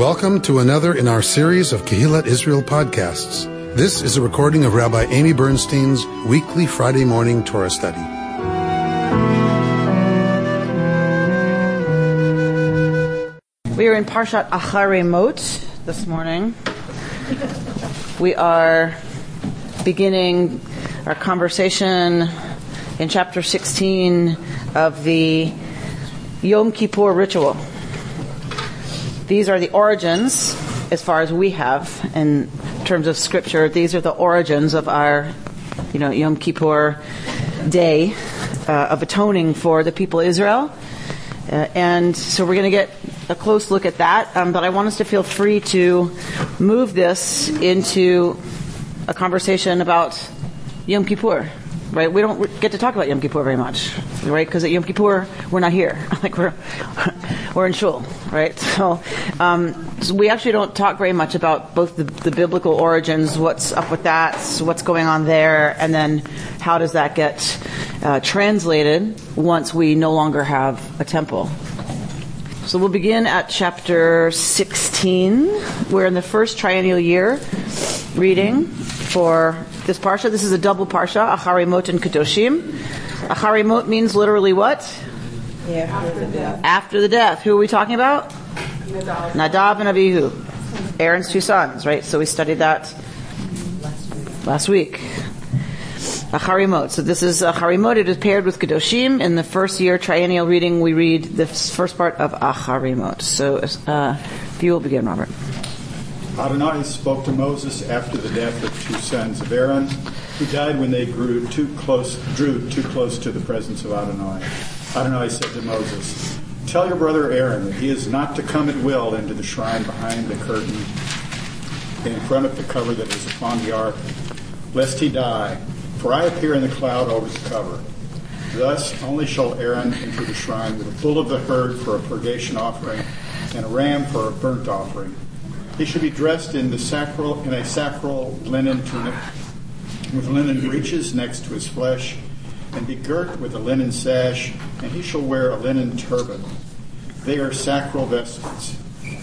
Welcome to another in our series of Kehillat Israel podcasts. This is a recording of Rabbi Amy Bernstein's weekly Friday morning Torah study. We are in Parshat Acharei Mot this morning. We are beginning our conversation in chapter 16 of the Yom Kippur ritual. These are the origins, as far as we have in terms of scripture, these are the origins of our, Yom Kippur day of atoning for the people of Israel. And so we're going to get a close look at that, but I want us to feel free to move this into a conversation about Yom Kippur, right? We don't get to talk about Yom Kippur very much, right? Because at Yom Kippur, we're not here. We're in shul, right? So we actually don't talk very much about both the biblical origins, what's up with that, what's going on there, and then how does that get translated once we no longer have a temple. So we'll begin at chapter 16. We're in the first triennial year reading for this parsha. This is a double parsha, Acharei Mot and Kedoshim. Acharei Mot means literally what? After the death. After the death. Who are we talking about? Nadab and Avihu, Aaron's two sons, right? So we studied that last week. Acharei Mot. So this is Acharei Mot. It is paired with Kedoshim. In the first year triennial reading, we read the first part of Acharei Mot. So if you will begin, Robert. Adonai spoke to Moses after the death of two sons of Aaron, who died when they drew too close to the presence of Adonai. Adonai said to Moses, "Tell your brother Aaron that he is not to come at will into the shrine behind the curtain in front of the cover that is upon the ark, lest he die, for I appear in the cloud over the cover. Thus only shall Aaron enter the shrine with a bull of the herd for a purgation offering and a ram for a burnt offering. He should be dressed in a sacral linen tunic with linen breeches next to his flesh, and be girt with a linen sash, and he shall wear a linen turban. They are sacral vestments.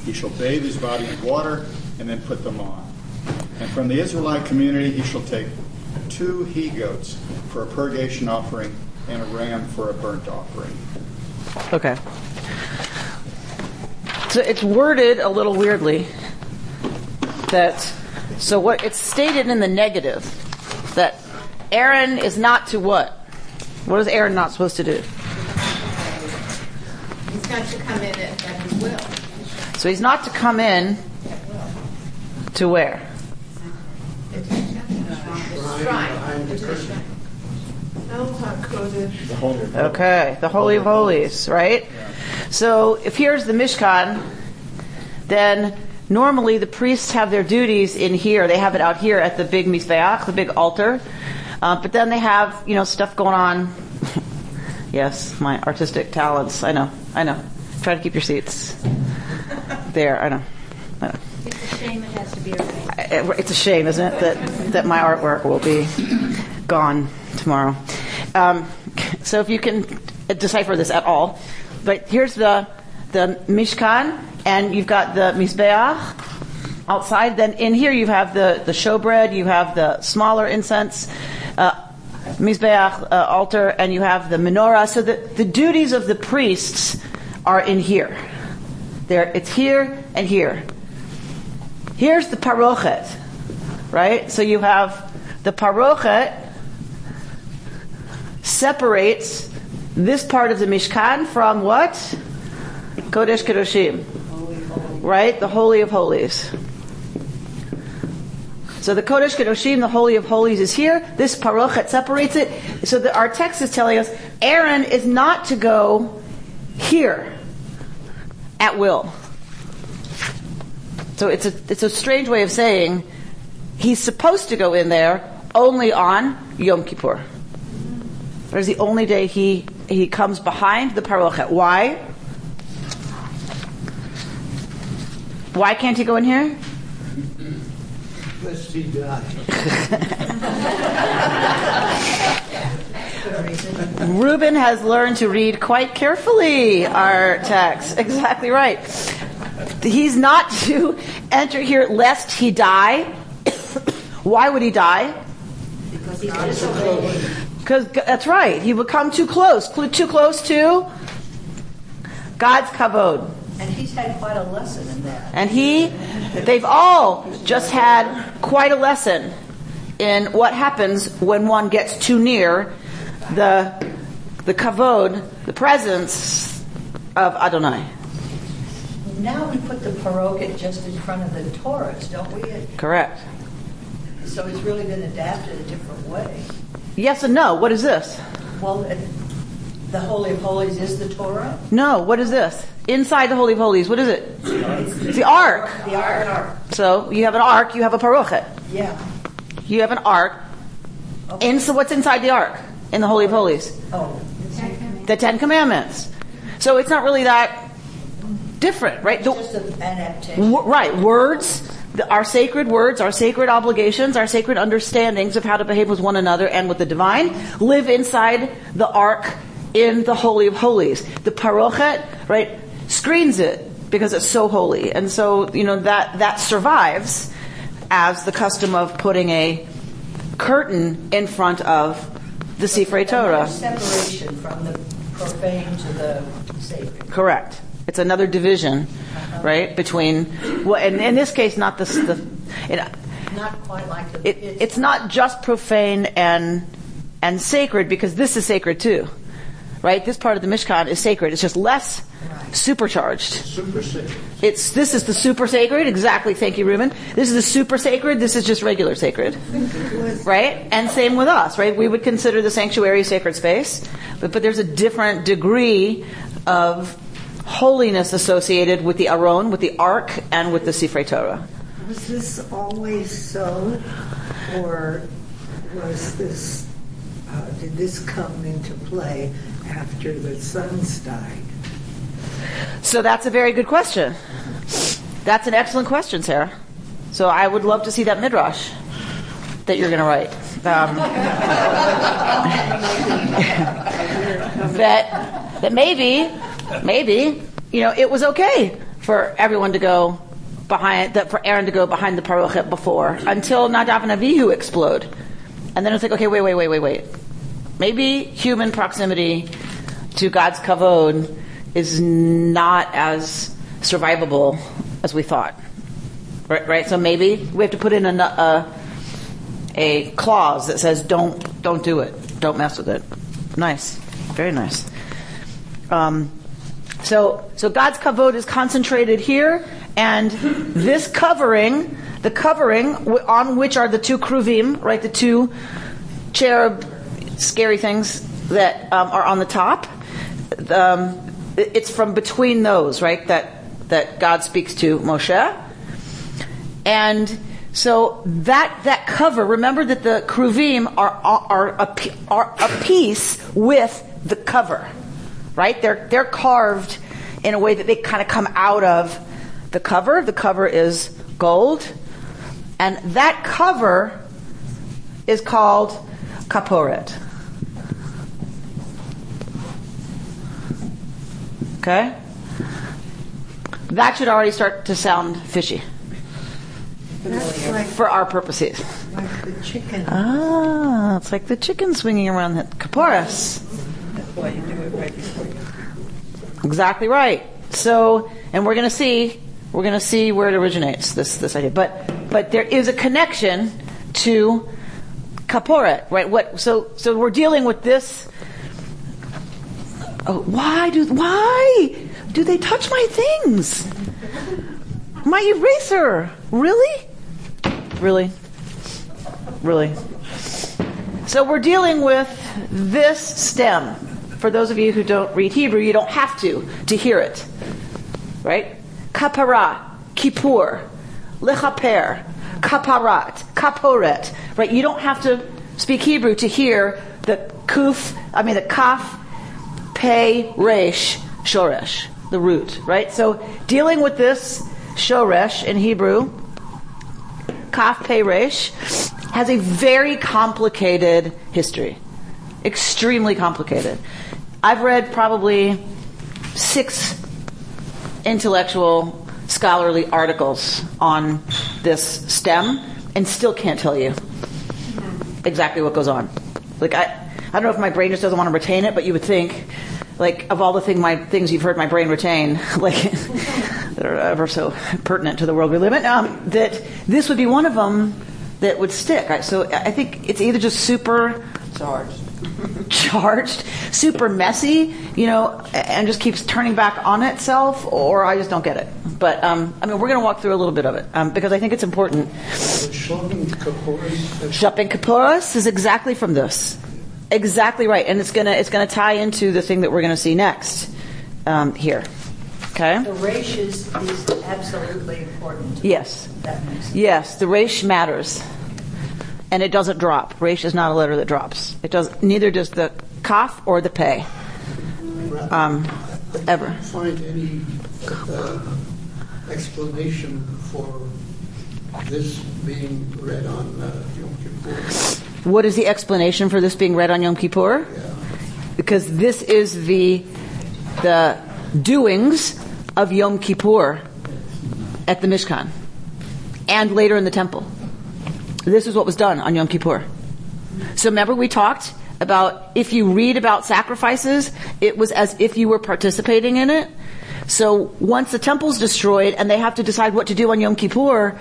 He shall bathe his body in water, and then put them on. And from the Israelite community he shall take two he-goats for a purgation offering, and a ram for a burnt offering." Okay. So it's worded a little weirdly. So it's stated in the negative that Aaron is not to what? What is Aaron not supposed to do? He's not to come in at his will. So he's not to come in to where? Okay, the Holy of Holies, right? So if here's the Mishkan, then normally the priests have their duties in here. They have it out here at the big Mizbeach, the big altar. But then they have, stuff going on. Yes, my artistic talents. I know. Try to keep your seats. There, I know. It's a shame it has to be arranged. It's a shame, isn't it, that my artwork will be gone tomorrow. So if you can decipher this at all. But here's the Mishkan, and you've got the Mizbeach outside. Then in here you have the showbread, you have the smaller incense, Mizbeach altar, and you have the menorah. So the duties of the priests are in here. It's here and here. Here's the parochet, right? So you have the parochet separates this part of the Mishkan from what? Kodesh Kedoshim, right? The Holy of Holies. So the Kodesh Kedoshim, the Holy of Holies, is here. This parochet separates it. So our text is telling us Aaron is not to go here at will. So it's a strange way of saying he's supposed to go in there only on Yom Kippur. That is the only day he comes behind the parochet. Why? Why can't he go in here? Lest he die. Reuben has learned to read quite carefully our text. Exactly right. He's not to enter here lest he die. Why would he die? Because he comes too close. Because that's right. He would come too close. Too close to God's kavod. And he's had quite a lesson in that. And they've all just had quite a lesson in what happens when one gets too near the kavod, the presence of Adonai. Now we put the parochet just in front of the Torahs, don't we? Correct. So it's really been adapted a different way. Yes and no. What is this? Well, the Holy of Holies is the Torah? No. What is this? Inside the Holy of Holies. What is it? It's the ark. The ark. So you have an ark, you have a parochet. Yeah. You have an ark. Okay. And so what's inside the ark in the Holy of Holies? Oh. The Ten Commandments. So it's not really that different, right? It's just an adaptation. Right. Words, our sacred words, our sacred obligations, our sacred understandings of how to behave with one another and with the divine live inside the ark in the Holy of Holies. The parochet, right, screens it because it's so holy. And so, that survives as the custom of putting a curtain in front of the Sifrei Torah. Separation from the profane to the sacred. Correct. It's another division, right? Between, well, and in this case, not not quite like the. It's not just profane and sacred, because this is sacred too, right? This part of the Mishkan is sacred. It's just less supercharged. Super sacred. This is the super sacred. Exactly. Thank you, Reuben. This is the super sacred. This is just regular sacred, right? And same with us, right? We would consider the sanctuary sacred space, but there's a different degree of holiness associated with the Aron, with the Ark, and with the Sifrei Torah. Was this always so, or was this? Did this come into play after the sons died? So that's a very good question. That's an excellent question, Sarah. So I would love to see that midrash that you're going to write. that maybe. Maybe, it was okay for everyone to go behind, for Aaron to go behind the parochet before, until Nadav and Avihu explode. And then it's like, okay, wait. Maybe human proximity to God's kavod is not as survivable as we thought. Right? So maybe we have to put in a clause that says, don't do it. Don't mess with it. Nice. Very nice. So God's kavod is concentrated here, and this covering, the covering on which are the two kruvim, right, the two cherub, scary things that are on the top. It's from between those, right, that God speaks to Moshe, and so that cover. Remember that the kruvim are a piece with the cover. Right? They're carved in a way that they kind of come out of the cover. The cover is gold. And that cover is called kaporet. Okay? That should already start to sound fishy. That's like, for our purposes. Like the chicken. Ah, it's like the chicken swinging around the kapparos. Why you do it right before you. Exactly right. So, and we're going to see where it originates, this idea. But there is a connection to kaporet, right? So we're dealing with this. Oh, why do they touch my things? My eraser, really. So we're dealing with this stem. For those of you who don't read Hebrew, you don't have to hear it. Right? Kapara, Kippur, Lechaper, Kaparat, Kaporet. Right? You don't have to speak Hebrew to hear the kaf pei resh, shoresh, the root. Right? So dealing with this shoresh in Hebrew, kaf pei resh, has a very complicated history. Extremely complicated. I've read probably 6 intellectual scholarly articles on this stem and still can't tell you exactly what goes on. Like, I don't know if my brain just doesn't want to retain it, but you would think, like, of all the things you've heard my brain retain, like, that are ever so pertinent to the world we live in, that this would be one of them that would stick. So I think it's either just super charged, super messy, and just keeps turning back on itself, or I just don't get it. But, we're going to walk through a little bit of it, because I think it's important. Shopping kaporos is exactly from this. Exactly right, and it's gonna tie into the thing that we're gonna see next here. Okay. The resh is absolutely important. Yes. That makes sense. Yes, the resh matters, and it doesn't drop. Resh is not a letter that drops. It does. Neither does the kaf or the pei. Ever. I can't find any explanation for this being read on Yom Kippur. What is the explanation for this being read on Yom Kippur? Yeah. Because this is the doings of Yom Kippur at the Mishkan and later in the temple. This is what was done on Yom Kippur. So remember we talked about if you read about sacrifices, it was as if you were participating in it. So once the temple's destroyed and they have to decide what to do on Yom Kippur,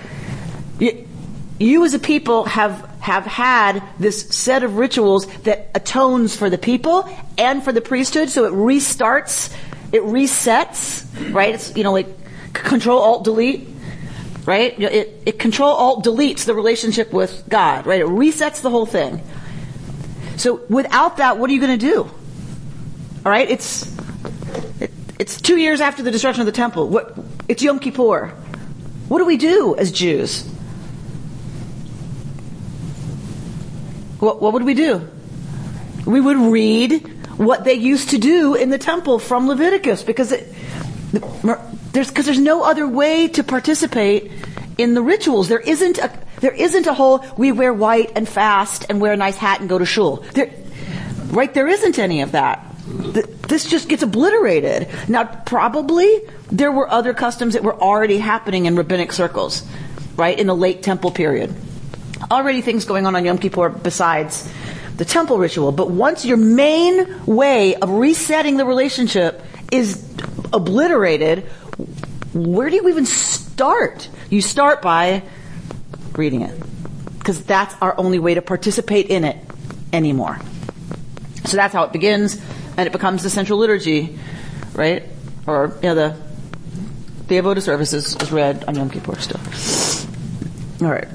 you as a people have had this set of rituals that atones for the people and for the priesthood, so it restarts, it resets, right? It's, like Control-Alt-Delete, right? It Control-Alt-Deletes the relationship with God, right? It resets the whole thing. So without that, what are you going to do? All right? It's 2 years after the destruction of the temple. It's Yom Kippur. What do we do as Jews? What would we do? We would read what they used to do in the temple from Leviticus, because there's no other way to participate in the rituals. There isn't a whole we wear white and fast and wear a nice hat and go to shul. There isn't any of that. This just gets obliterated. Now, probably there were other customs that were already happening in rabbinic circles, right, in the late temple period. Already things going on Yom Kippur besides the temple ritual. But once your main way of resetting the relationship is obliterated, where do you even start? You start by reading it, because that's our only way to participate in it anymore. So that's how it begins, and it becomes the central liturgy, right? Or the avodah services is read on Yom Kippur still. All right.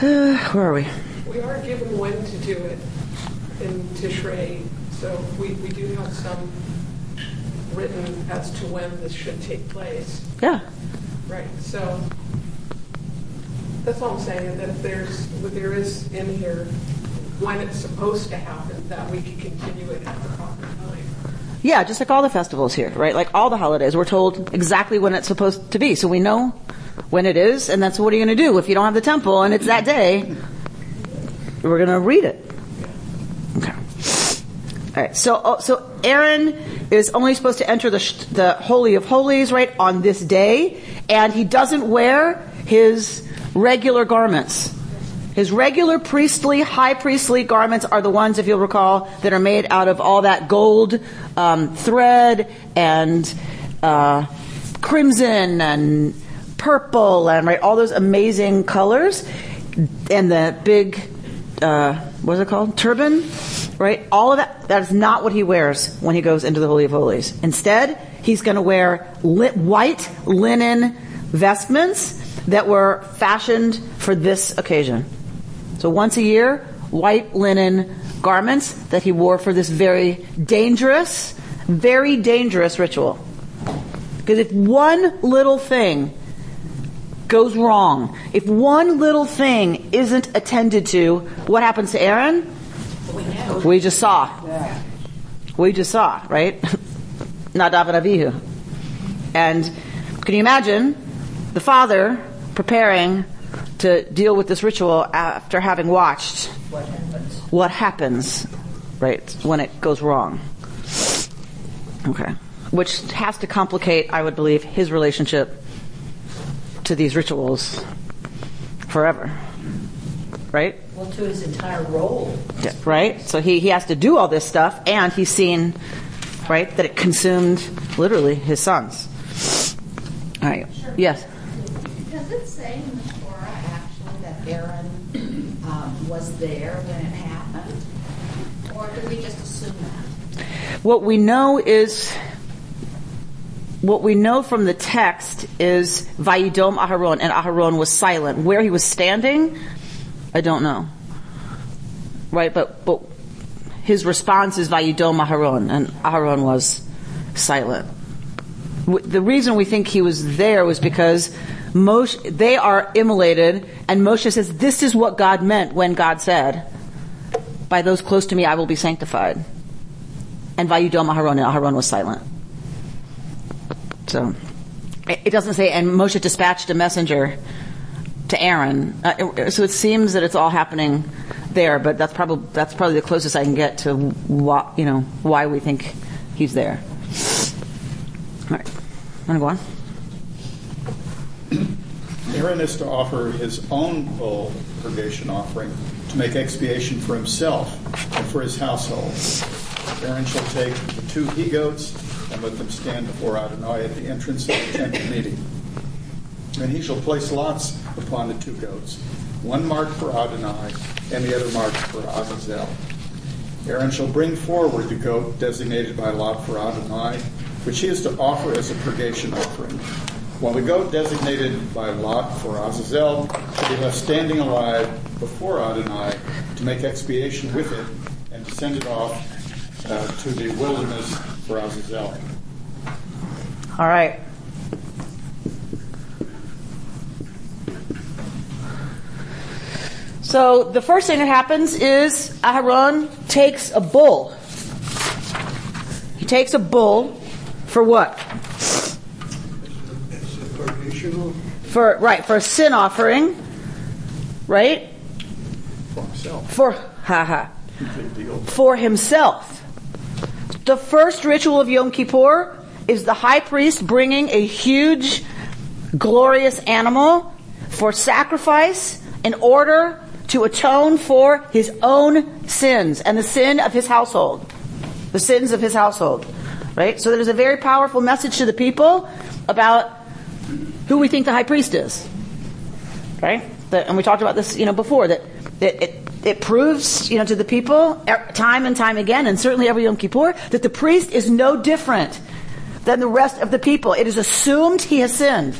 Where are we? We are given when to do it in Tishrei, so we do have some written as to when this should take place. Yeah. Right. So that's all I'm saying. That if there is in here when it's supposed to happen, that we can continue it at the proper time. Yeah, just like all the festivals here, right? Like all the holidays, we're told exactly when it's supposed to be, so we know when it is, and that's what are you going to do if you don't have the temple and it's that day? We're going to read it. Okay. All right. So Aaron is only supposed to enter the Holy of Holies, right, on this day, and he doesn't wear his regular garments. His regular high priestly garments are the ones, if you'll recall, that are made out of all that gold thread and crimson and purple and right, all those amazing colors, and the big what's it called, turban, right? All of that is not what he wears when he goes into the Holy of Holies. Instead, he's going to wear white linen vestments that were fashioned for this occasion. So once a year, white linen garments that he wore for this very dangerous ritual. Because if one little thing goes wrong, if one little thing isn't attended to, what happens to Aaron? We just saw. Yeah. We just saw, right? Nadav and Avihu. And can you imagine the father preparing to deal with this ritual after having watched what happens right, when it goes wrong? Okay. which has to complicate, I would believe, his relationship to these rituals forever, right? Well, to his entire role. Yeah, right? So he has to do all this stuff, and he's seen, right, that it consumed literally his sons. All right. Sure. Yes? Does it say in the Torah, actually, that Aaron was there when it happened? Or do we just assume that? What we know from the text is Vayidom Aharon, and Aharon was silent. Where he was standing, I don't know. Right, but his response is Vayidom Aharon, and Aharon was silent. The reason we think he was there was because Moshe, they are immolated, and Moshe says, this is what God meant when God said, by those close to me I will be sanctified. And Vayidom Aharon, and Aharon was silent. So it doesn't say, and Moshe dispatched a messenger to Aaron. So it seems that it's all happening there, but that's probably the closest I can get to why we think he's there. All right, want to go on? Aaron is to offer his own bull purgation offering to make expiation for himself and for his household. Aaron shall take the 2 he goats and let them stand before Adonai at the entrance of the tent of meeting. And he shall place lots upon the 2 goats, one marked for Adonai and the other marked for Azazel. Aaron shall bring forward the goat designated by lot for Adonai, which he is to offer as a purgation offering, while the goat designated by lot for Azazel shall be left standing alive before Adonai to make expiation with it and to send it off to the wilderness for Azazel. All right. So the first thing that happens is Aharon takes a bull. He takes a bull for what? For a sin offering, right? For himself. For himself. The first ritual of Yom Kippur is the high priest bringing a huge, glorious animal for sacrifice in order to atone for his own sins and the sin of his household. The sins of his household. Right? So there's a very powerful message to the people about who we think the high priest is. Right? And we talked about this, before, that it proves, to the people time and time again, and certainly every Yom Kippur, that the priest is no different than the rest of the people. It is assumed he has sinned.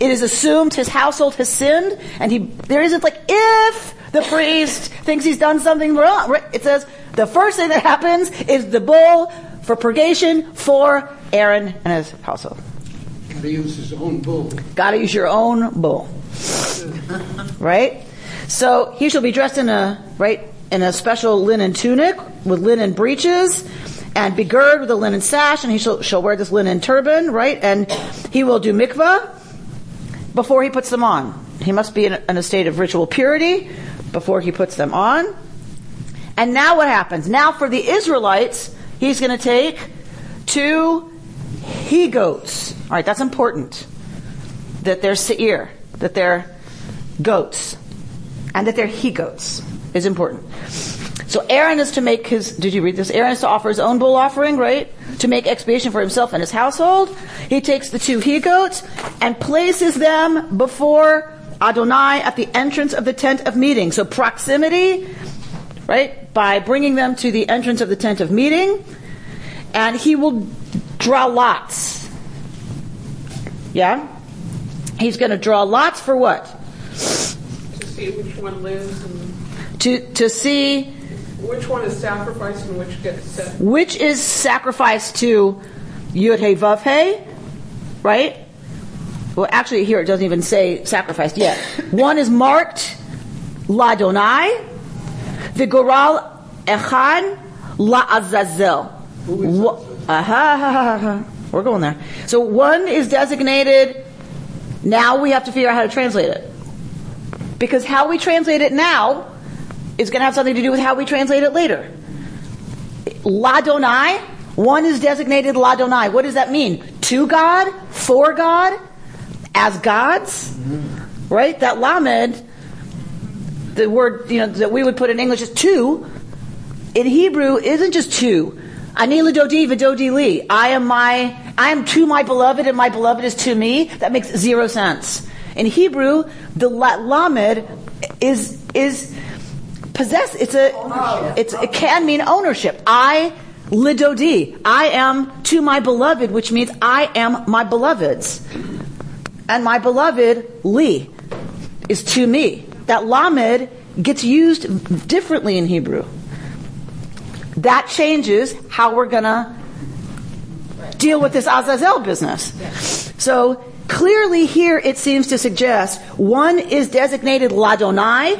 It is assumed his household has sinned, and there isn't if the priest thinks he's done something wrong. Right? It says the first thing that happens is the bull for purgation for Aaron and his household. Gotta use his own bull. Gotta use your own bull. Right? So he shall be dressed in a special linen tunic with linen breeches, and be girded with a linen sash, and he shall wear this linen turban, right? And he will do mikvah before he puts them on. He must be in a state of ritual purity before he puts them on. And now what happens? Now for the Israelites, he's going to take 2 he goats. All right, that's important. That they're seir, that they're goats, and that they're he goats is important. So Aaron is to make did you read this? Aaron is to offer his own bull offering, right? To make expiation for himself and his household. He takes the 2 he goats and places them before Adonai at the entrance of the tent of meeting. So proximity, right? By bringing them to the entrance of the tent of meeting. And he will draw lots. Yeah? He's going to draw lots for what? To see which one lives. And to see which one is sacrificed and which gets set? Which is sacrificed to Yud-Heh Vav-Heh, right? Well, actually, here it doesn't even say sacrificed yet. One is marked La'Adonai, the Goral Echad La'Azazel. We're going there. So one is designated. Now we have to figure out how to translate it. Because how we translate it now is going to have something to do with how we translate it later. L'Adonai One is designated L'Adonai. What does that mean? To God? For God? As gods? Right? That Lamed, the word, you know, that we would put in English is two, in Hebrew isn't just two. Ani l'dodi v'dodi li. I am to my beloved and my beloved is to me. That makes zero sense. In Hebrew, the Lamed is possess. It can mean ownership. I lidodi. I am to my beloved, which means I am my beloved's, and my beloved li is to me. That Lamed gets used differently in Hebrew. That changes how we're gonna deal with this Azazel business. So clearly here it seems to suggest one is designated L'Adonai,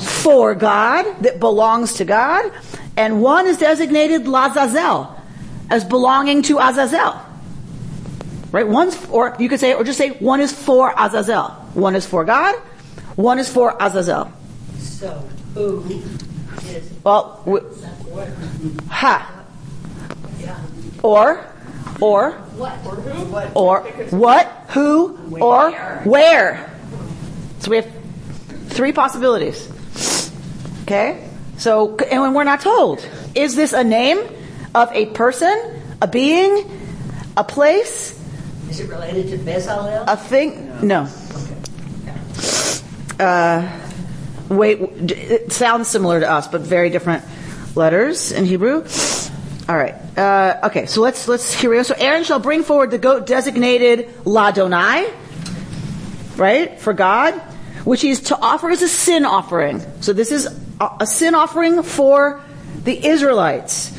for God, that belongs to God, and one is designated L'Azazel, as belonging to Azazel. Right? Or just say one is for Azazel. One is for God, one is for Azazel. So who is Or what, who, or where. So we have three possibilities. Okay? So, and when we're not told, is this a name of a person, a being, a place? Is it related to Bezalel? A thing? No. Okay. It sounds similar to us, but very different letters in Hebrew. All right. Okay. So let's here we go. So Aaron shall bring forward the goat designated L'Adonai, right, for God, which he is to offer as a sin offering. So this is a sin offering for the Israelites.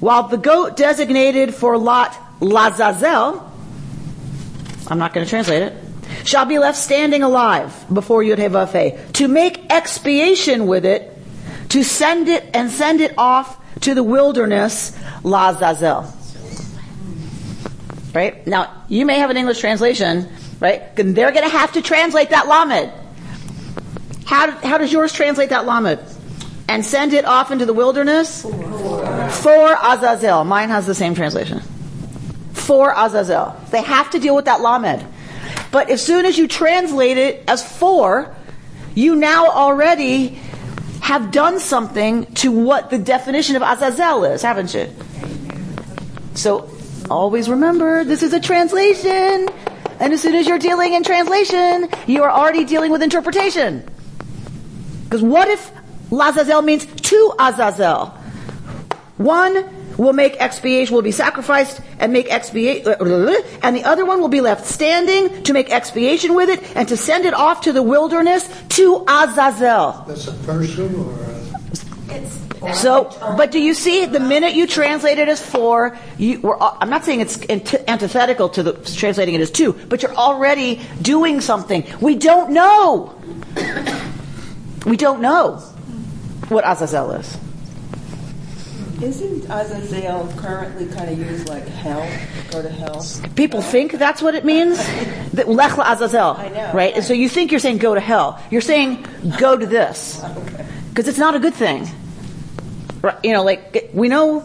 While the goat designated for Lot, L'Azazel, I'm not going to translate it, shall be left standing alive before Yud-Heh-Vav-Heh, to make expiation with it, to send it off to the wilderness, L'Azazel. Right? Now, you may have an English translation, right? And they're going to have to translate that Lamed. How does yours translate that Lamed? And send it off into the wilderness? For Azazel. Mine has the same translation. For Azazel. They have to deal with that Lamed. But as soon as you translate it as for, you now already have done something to what the definition of Azazel is, haven't you? So always remember, this is a translation. And as soon as you're dealing in translation, you are already dealing with interpretation. Because what if L'Azazel means to Azazel? One will make expiation, will be sacrificed and make expiation, and the other one will be left standing to make expiation with it and to send it off to the wilderness to Azazel. That's a person or but do you see, the minute you translate it as for, I'm not saying it's antithetical to the translating it as to, but you're already doing something. We don't know. We don't know what Azazel is. Isn't Azazel currently kind of used like hell, go to hell? People think that's what it means. That Lech LaAzazel, I know, right? And so you think you're saying go to hell. You're saying go to this. Because it's not a good thing. Right? You know, like, we know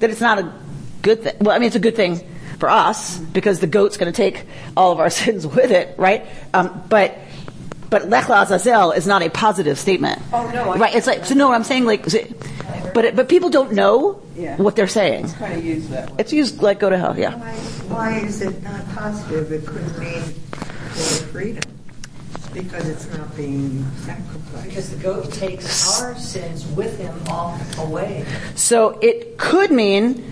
that it's not a good thing. Well, I mean, it's a good thing for us, because the goat's going to take all of our sins with it, right? But Lech LaAzazel is not a positive statement. Oh, no. Right? It's like, so no, I'm saying like... But people don't know what they're saying. It's kind of used that way. It's used like go to hell, yeah. Why is it not positive? It could mean for freedom. Because it's not being sacrificed. Because the goat takes our sins with him all away. So it could mean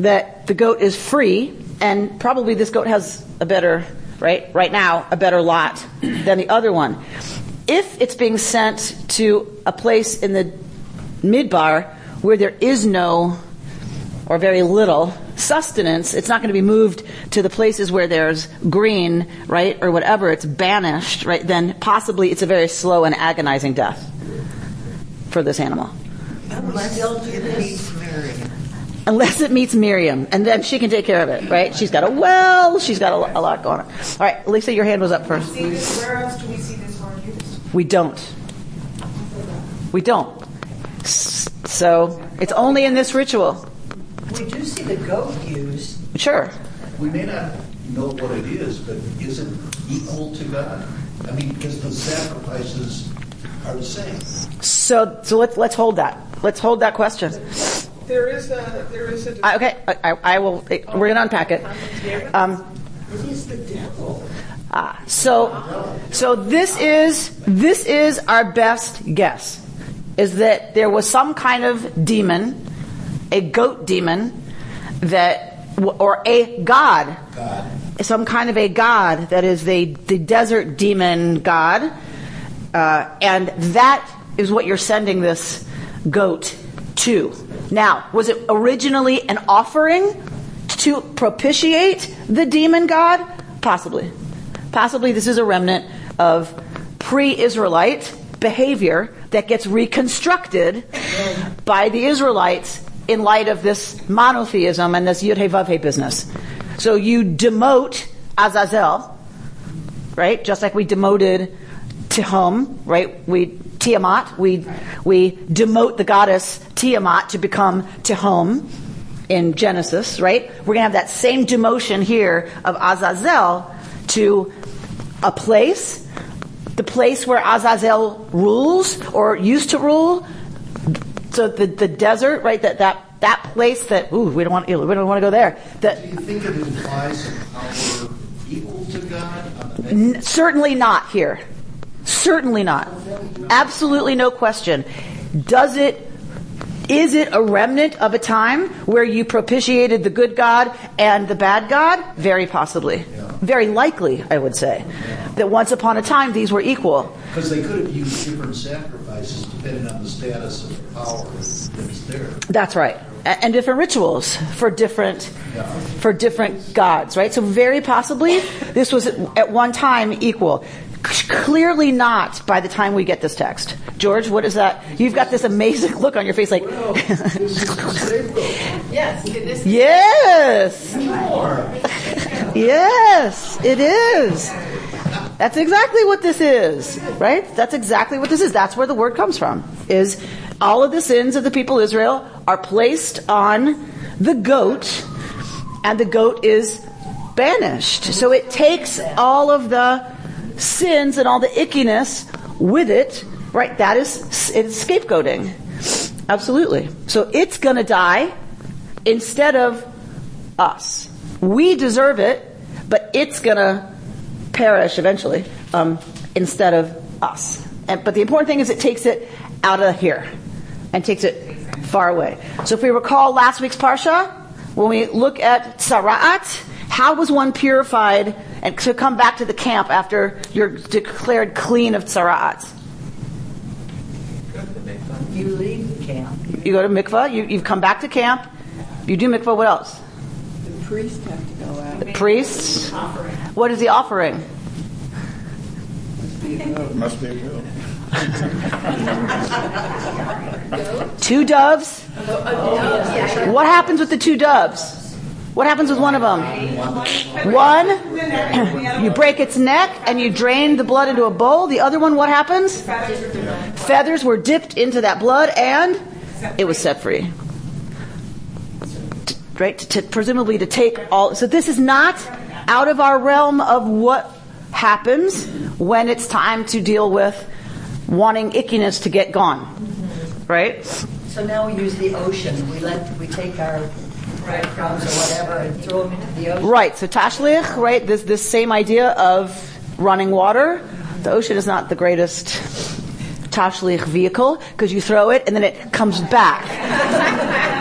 that the goat is free, and probably this goat has a better, right now, a better lot than the other one. If it's being sent to a place in the Midbar, where there is no or very little sustenance, it's not going to be moved to the places where there's green, right, or whatever, it's banished, right, then possibly it's a very slow and agonizing death for this animal. Unless it meets Miriam, and then she can take care of it, right? She's got a well, she's got a lot going on. All right, Lisa, your hand was up first. Where else do we see this word used? We don't. So it's only in this ritual. We do see the goat used. Sure. We may not know what it is, but is it equal to God? I mean, because the sacrifices are the same. So let's hold that. Let's hold that question. There is a I will. We're going to unpack it. It is the devil. So this is our best guess, is that there was some kind of demon, a goat demon, or a god. Some kind of a god that is the desert demon god, and that is what you're sending this goat to. Now, was it originally an offering to propitiate the demon god? Possibly this is a remnant of pre-Israelite behavior that gets reconstructed by the Israelites in light of this monotheism and this Yud-Heh-Vav-Heh business. So you demote Azazel, right? Just like we demoted Tehom, right? Tiamat. We demote the goddess Tiamat to become Tehom in Genesis, right? We're going to have that same demotion here of Azazel to a place, the place where Azazel rules or used to rule. So the desert, right? That place that we don't want to go there. Do you think it implies that we're equal to God? Certainly not here. Certainly not. Absolutely no question. Is it a remnant of a time where you propitiated the good God and the bad God? Very possibly. Yeah. Very likely, I would say. Yeah. That once upon a time these were equal. Because they could have used different sacrifices depending on the status of the power that's there. That's right. And different rituals for different gods, right? So very possibly this was at one time equal. Clearly not by the time we get this text. George, what is that? You've got this amazing look on your face like... Well, yes. Yes. Yes, it is. That's exactly what this is, right? That's exactly what this is. That's where the word comes from, is all of the sins of the people of Israel are placed on the goat, and the goat is banished. So it takes all of the sins and all the ickiness with it, right? That is, it's scapegoating. Absolutely. So it's going to die instead of us. We deserve it, but it's going to perish eventually instead of us. But the important thing is it takes it out of here and takes it far away. So if we recall last week's Parsha, when we look at tzara'at, how was one purified and to come back to the camp after you're declared clean of tzara'at? You leave the camp. You go to mikvah. You've come back to camp. You do mikvah. What else? The priests have to go out. The priests? What is the offering? Must be a goat. 2 doves? What happens with the 2 doves? What happens with one of them? One, you break its neck and you drain the blood into a bowl. The other one, what happens? Feathers were dipped into that blood and it was set free. Right? Presumably to take all. So this is not out of our realm of what happens when it's time to deal with wanting ickiness to get gone. Right? So now we use the ocean. We take our... breadcrumbs or whatever and throw them into the ocean. Right, so Tashlich, right, this same idea of running water. The ocean is not the greatest Tashlich vehicle because you throw it and then it comes back.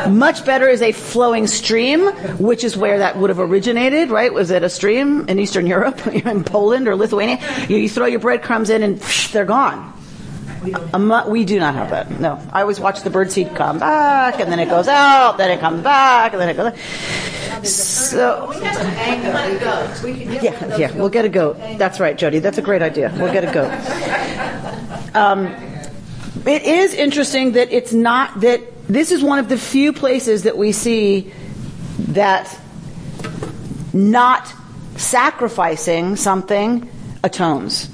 Much better is a flowing stream, which is where that would have originated, right? Was it a stream in Eastern Europe, in Poland or Lithuania? You throw your breadcrumbs in and psh, they're gone. We do not have that. No, I always watch the birdseed come back, and then it goes out, then it comes back, and then it goes out. So yeah, we'll get a goat. That's right, Jody. That's a great idea. We'll get a goat. It is interesting that it's not that this is one of the few places that we see that not sacrificing something atones.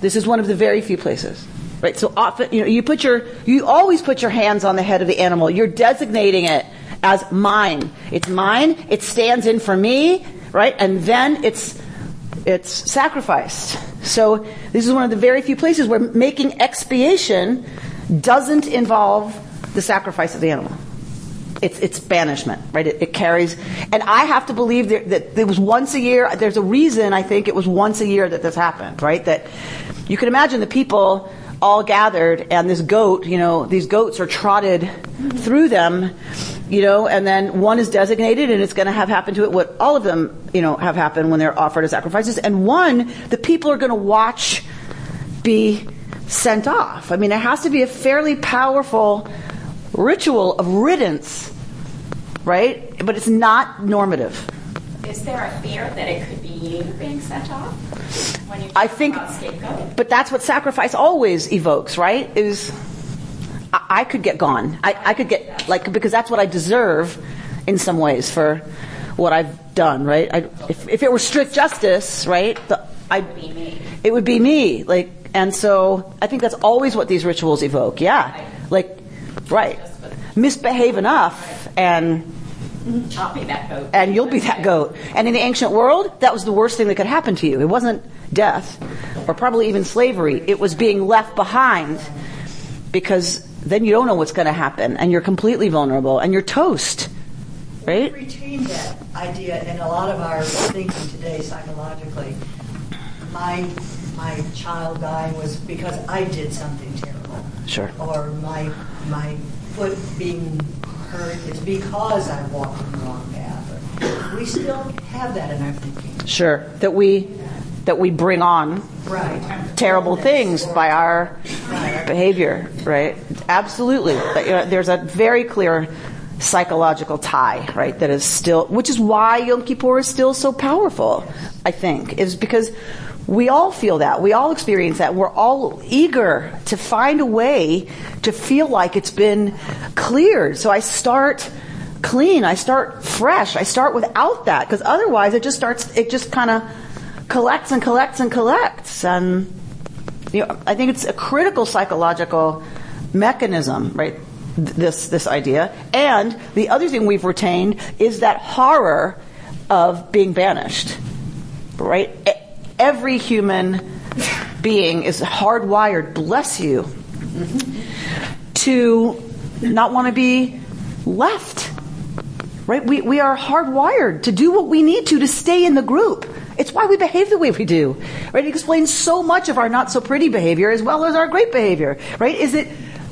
This is one of the very few places, right? So often, you always put your hands on the head of the animal. You're designating it as mine. It's mine, it stands in for me, right? And then it's sacrificed. So this is one of the very few places where making expiation doesn't involve the sacrifice of the animal. It's banishment, right? It carries, and I have to believe that there was once a year. There's a reason I think it was once a year that this happened, right? That you can imagine the people all gathered, and this goat, these goats are trotted through them, and then one is designated, and it's going to have happened to it what all of them, have happened when they're offered as sacrifices, and one the people are going to watch be sent off. I mean, it has to be a fairly powerful ritual of riddance, right? But it's not normative. Is there a fear that it could be you being sent off? When you think about scapegoat? But that's what sacrifice always evokes, right? Is I could get gone. I could get, because that's what I deserve in some ways for what I've done, right? If it were strict justice, right? It would be me. And so I think that's always what these rituals evoke. Yeah. Right. Misbehave enough and I'll be that goat. And you'll be that goat. And in the ancient world, that was the worst thing that could happen to you. It wasn't death or probably even slavery. It was being left behind, because then you don't know what's going to happen and you're completely vulnerable and you're toast. Right? We retain that idea in a lot of our thinking today psychologically. My child dying was because I did something terrible. Sure. Or my foot being hurt is because I walked in the wrong path. We still have that in our thinking. Sure. That we bring on terrible things by our behavior, right? Absolutely. But, there's a very clear psychological tie, right, that is still, which is why Yom Kippur is still so powerful, I think, is because we all feel that. We all experience that. We're all eager to find a way to feel like it's been cleared. So I start clean. I start fresh. I start without that, because otherwise it just kind of collects and collects and collects. And I think it's a critical psychological mechanism, right? This idea. And the other thing we've retained is that horror of being banished, right? Every human being is hardwired, bless you, to not want to be left, right? We are hardwired to do what we need to stay in the group. It's why we behave the way we do, right? It explains so much of our not so pretty behavior as well as our great behavior, right? Is it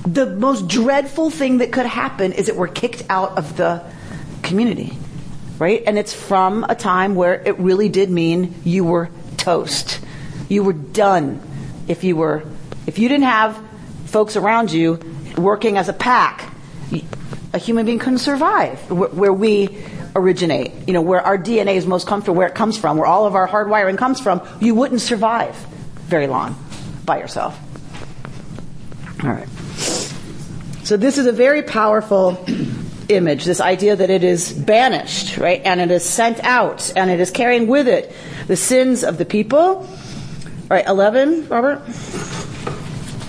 the most dreadful thing that could happen is that we're kicked out of the community, right? And it's from a time where it really did mean you were toast. You were done if you didn't have folks around you working as a pack. A human being couldn't survive. Where we originate, where our DNA is most comfortable, where it comes from, where all of our hardwiring comes from, you wouldn't survive very long by yourself. All right. So this is a very powerful image, this idea that it is banished, right? And it is sent out, and it is carrying with it the sins of the people. All right, 11, Robert.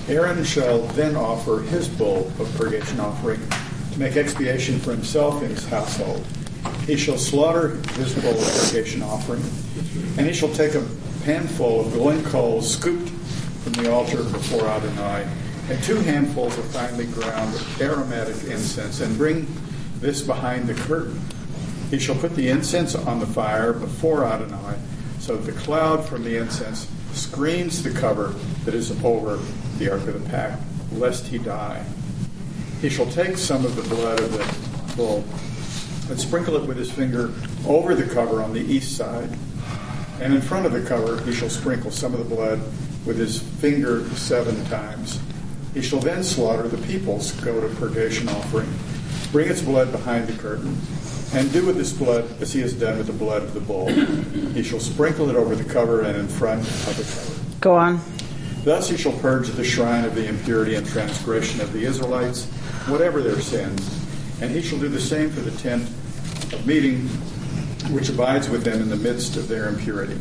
Aaron shall then offer his bull of purgation offering to make expiation for himself and his household. He shall slaughter his bull of purgation offering, and he shall take a handful of glowing coals scooped from the altar before Adonai, and 2 handfuls of finely ground aromatic incense, and bring this behind the curtain. He shall put the incense on the fire before Adonai, so that the cloud from the incense screens the cover that is over the Ark of the Pact, lest he die. He shall take some of the blood of the bull and sprinkle it with his finger over the cover on the east side, and in front of the cover he shall sprinkle some of the blood with his finger 7 times. He shall then slaughter the people's goat of purgation offering, bring its blood behind the curtain, and do with this blood as he has done with the blood of the bull. He shall sprinkle it over the cover and in front of the cover. Go on. Thus he shall purge the shrine of the impurity and transgression of the Israelites, whatever their sins, and he shall do the same for the tent of meeting which abides with them in the midst of their impurity.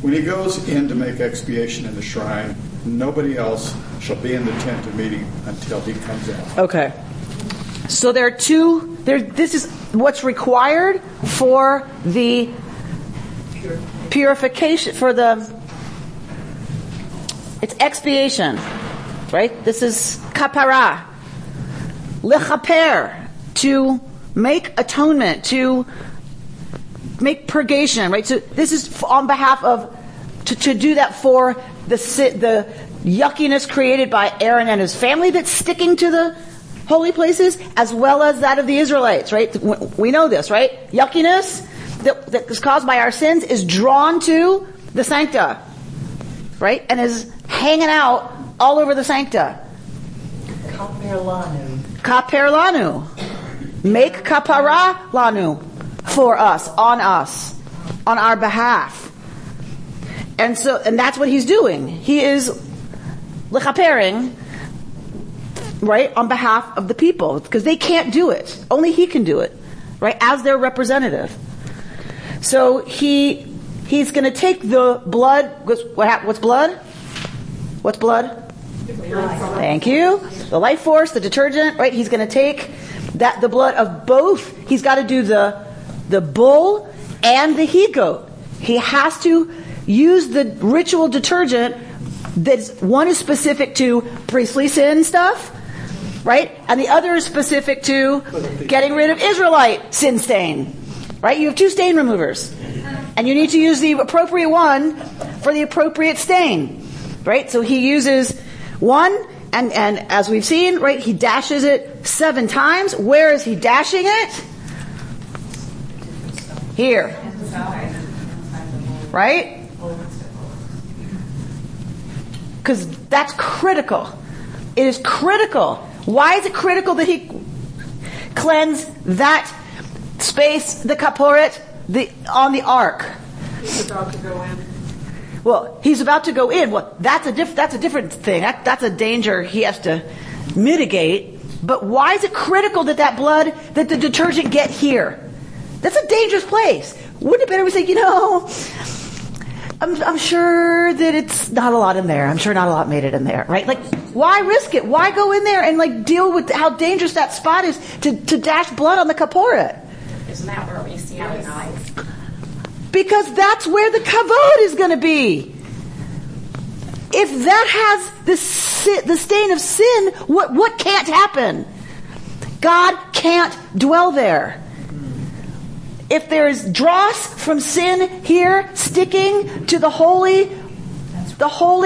When he goes in to make expiation in the shrine, nobody else shall be in the tent of meeting until he comes out. Okay. So there are 2 This is what's required for the purification, for the, it's expiation, right? This is kapara, lechaper, to make atonement, to make purgation, right? So this is on behalf of, to do that for the yuckiness created by Aaron and his family that's sticking to the holy places, as well as that of the Israelites, right? We know this, right? Yuckiness that is caused by our sins is drawn to the sancta, right? And is hanging out all over the sancta. Kaper lanu. Kaper lanu. Make kapara lanu for us, on our behalf. And so, and that's what he's doing. He is lechapering, right, on behalf of the people, because they can't do it. Only he can do it, right, as their representative. So he's going to take the blood. What's blood? Thank you. The life force, the detergent, right? He's going to take that, the blood of both. He's got to do the bull and the he goat. He has to use the ritual detergent that's, one is specific to priestly sin stuff, right? And the other is specific to getting rid of Israelite sin stain, right? You have two stain removers, and you need to use the appropriate one for the appropriate stain, right? So he uses one, and as we've seen, right, he dashes it 7 times. Where is he dashing it? Here. Right? Because that's critical. It is critical. Why is it critical that he cleanse that space, the kaporet, on the ark? He's about to go in. Well, he's about to go in. Well, that's a different thing. That's a danger he has to mitigate. But why is it critical that blood, that the detergent get here? That's a dangerous place. Wouldn't it be better we say, I'm sure that it's not a lot in there. I'm sure not a lot made it in there, right? Like, why risk it? Why go in there and deal with how dangerous that spot is to dash blood on the kaporet? Isn't that where we see our eyes? Because that's where the kavod is going to be. If that has the stain of sin, what can't happen? God can't dwell there. If there is dross from sin here sticking to the holy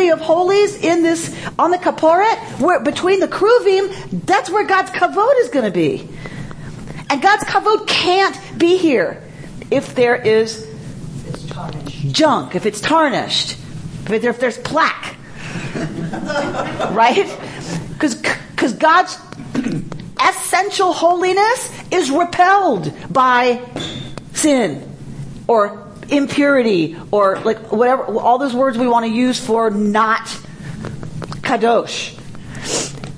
of holies in this, on the kaporet, where between the kruvim, that's where God's kavod is going to be. And God's kavod can't be here if there is junk, if it's tarnished, if there's plaque, right? Because God's essential holiness is repelled by sin or impurity or whatever, all those words we want to use for not kadosh,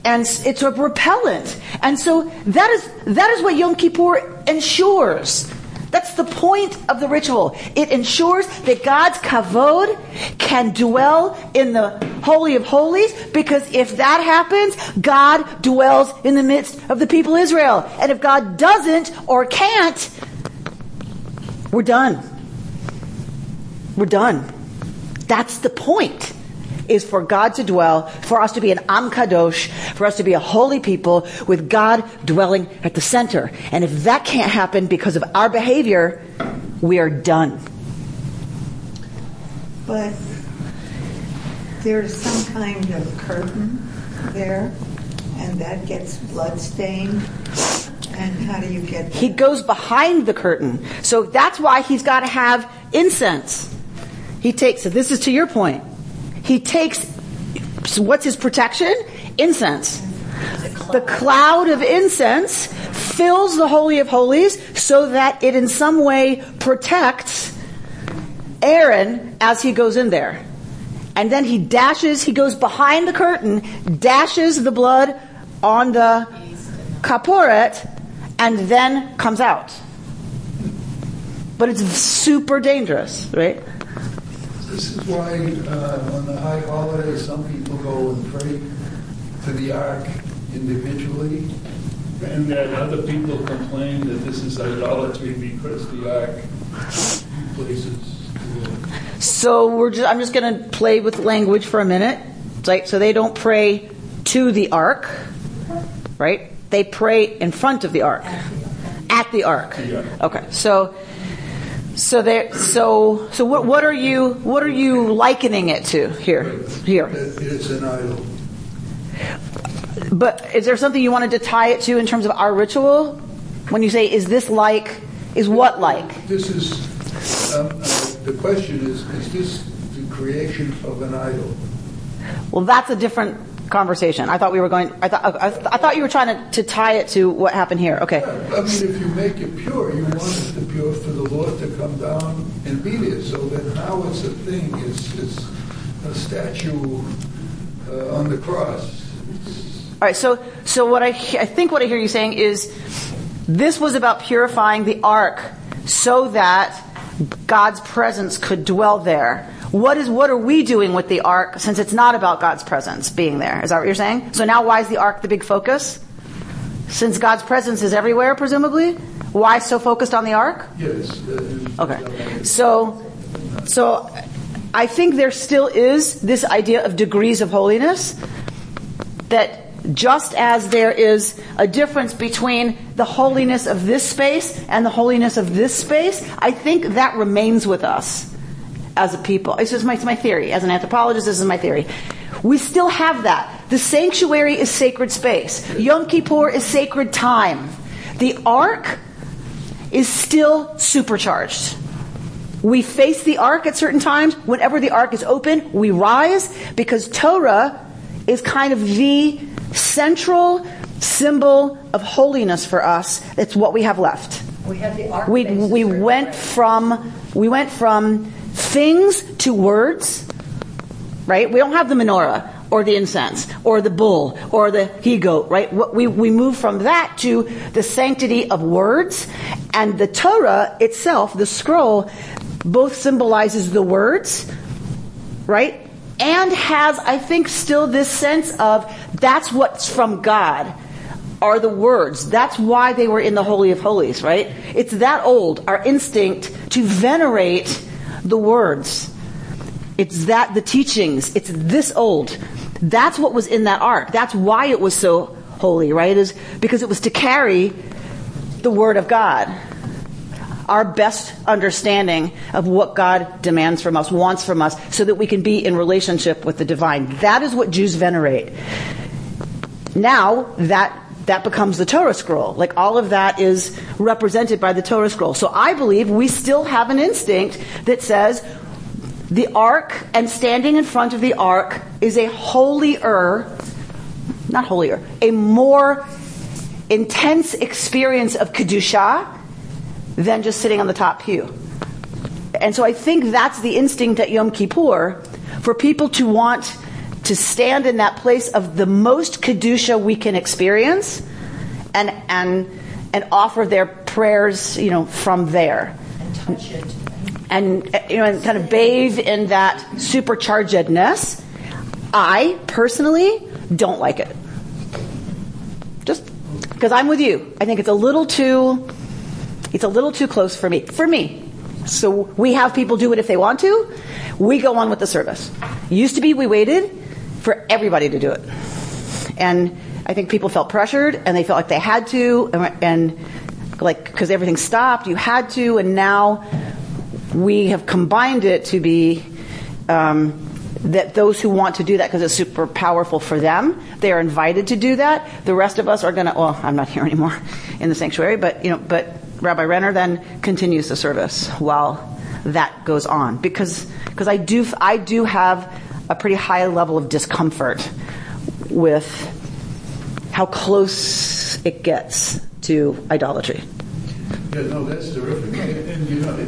and it's a repellent. And so that is what Yom Kippur ensures. That's the point of the ritual. It ensures that God's kavod can dwell in the Holy of Holies, because if that happens, God dwells in the midst of the people of Israel. And if God doesn't or can't, we're done. We're done. That's the point, is for God to dwell, for us to be an Am Kadosh, for us to be a holy people with God dwelling at the center. And if that can't happen because of our behavior, we are done. But there's some kind of curtain there, and that gets bloodstained. And how do you get that? He goes behind the curtain. So that's why he's got to have incense. So this is to your point. He takes, so what's his protection? Incense. The cloud of incense fills the Holy of Holies so that it in some way protects Aaron as he goes in there. And then he goes behind the curtain, dashes the blood on the kaporet, and then comes out. But it's super dangerous, right? This is why on the high holidays some people go and pray to the ark individually And that other people complain that this is idolatry because the ark places. So I'm just going to play with language for a minute. It's like, so they don't pray to the ark, right? They pray in front of the ark, at the ark. Okay, so what are you likening it to here? It's an idol. But is there something you wanted to tie it to in terms of our ritual? When you say, is this like, is what like? This is, the question is this the creation of an idol? Well, that's a different conversation. I thought we were going, I thought you were trying to tie it to what happened here. Okay. Yeah, I mean, if you make it pure, you want it to be pure for the Lord to come down and be there. So then now it's a thing, it's a statue on the cross. All right, so what I think what I hear you saying is this was about purifying the ark so that God's presence could dwell there. What are we doing with the ark since it's not about God's presence being there? Is that what you're saying? So now why is the ark the big focus? Since God's presence is everywhere, presumably, why so focused on the ark? Yes. Okay. So I think there still is this idea of degrees of holiness, that just as there is a difference between the holiness of this space and the holiness of this space, I think that remains with us as a people. It's my theory. As an anthropologist, this is my theory. We still have that. The sanctuary is sacred space. Yom Kippur is sacred time. The ark is still supercharged. We face the ark at certain times. Whenever the ark is open, we rise, because Torah is kind of the central symbol of holiness for us. It's what we have left. We have the ark. We went from things to words, right? We don't have the menorah or the incense or the bull or the he-goat, right? We move from that to the sanctity of words, and the Torah itself, the scroll, both symbolizes the words, right? And has, I think, still this sense of that's what's from God, are the words. That's why they were in the Holy of Holies, right? It's that old, our instinct to venerate the words. It's that, the teachings, it's this old. That's what was in that ark. That's why it was so holy, right? It is because it was to carry the Word of God, our best understanding of what God demands from us, wants from us, so that we can be in relationship with the divine. That is what Jews venerate. Now, that becomes the Torah scroll. Like, all of that is represented by the Torah scroll. So I believe we still have an instinct that says the ark and standing in front of the ark is a a more intense experience of Kedusha than just sitting on the top pew. And so I think that's the instinct at Yom Kippur, for people to want to stand in that place of the most Kedusha we can experience and offer their prayers, from there. And touch it. And kind of bathe in that superchargedness. I personally don't like it. Just because I'm with you. I think it's a little too close for me. So we have people do it if they want to. We go on with the service. Used to be we waited for everybody to do it. And I think people felt pressured, and they felt like they had to, and like, because everything stopped, you had to, and now we have combined it to be that those who want to do that because it's super powerful for them, they are invited to do that. The rest of us are going to, I'm not here anymore in the sanctuary, but Rabbi Renner then continues the service while that goes on, because I do have a pretty high level of discomfort with how close it gets to idolatry. Yeah, no, that's terrific. And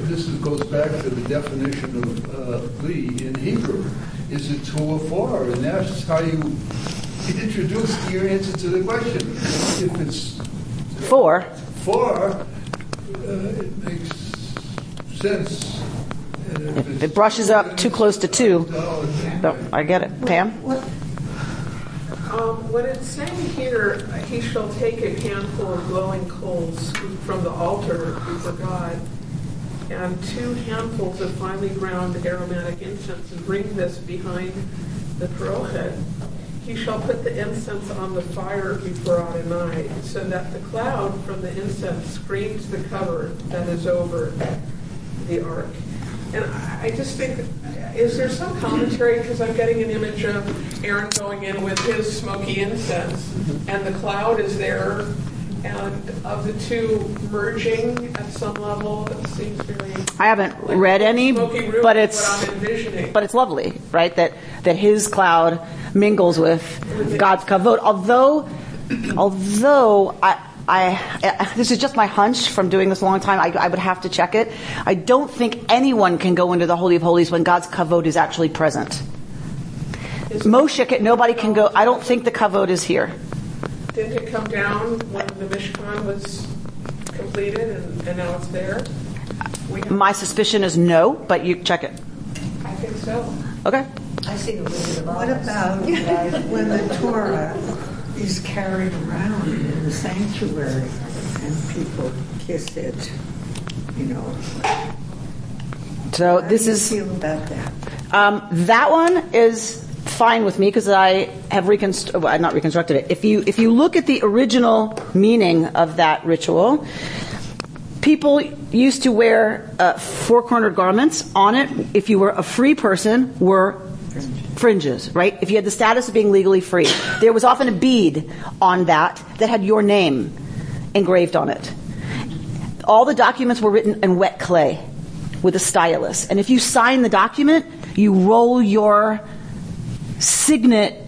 this goes back to the definition of li in Hebrew. Is it to or for? And that's how you introduce your answer to the question. If it's for. It makes sense. It brushes up too close to two. So I get it. Pam? What? What it's saying here, he shall take a handful of glowing coals from the altar before God and 2 handfuls of finely ground aromatic incense and bring this behind the parochet. He shall put the incense on the fire before Adonai so that the cloud from the incense screens the cover that is over the ark. And I just think, is there some commentary? Because I'm getting an image of Aaron going in with his smoky incense, and the cloud is there, and of the two merging at some level, that seems very... I haven't read any, but it's lovely, right? That his cloud mingles with God's kavod. Although I this is just my hunch from doing this a long time. I would have to check it. I don't think anyone can go into the Holy of Holies when God's kavod is actually present. Nobody can go. I don't think the kavod is here. Didn't it come down when the Mishkan was completed and now it's there? My suspicion is no, but you check it. I think so. Okay. I see the word. What about when the Torah is carried around in the sanctuary and people kiss it, you know? So how do you feel about that? That one is fine with me because I have not reconstructed it. If you look at the original meaning of that ritual, people used to wear 4-cornered garments. On it, if you were a free person, were fringes, right? If you had the status of being legally free, there was often a bead on that had your name engraved on it. All the documents were written in wet clay with a stylus. And if you sign the document, you roll your signet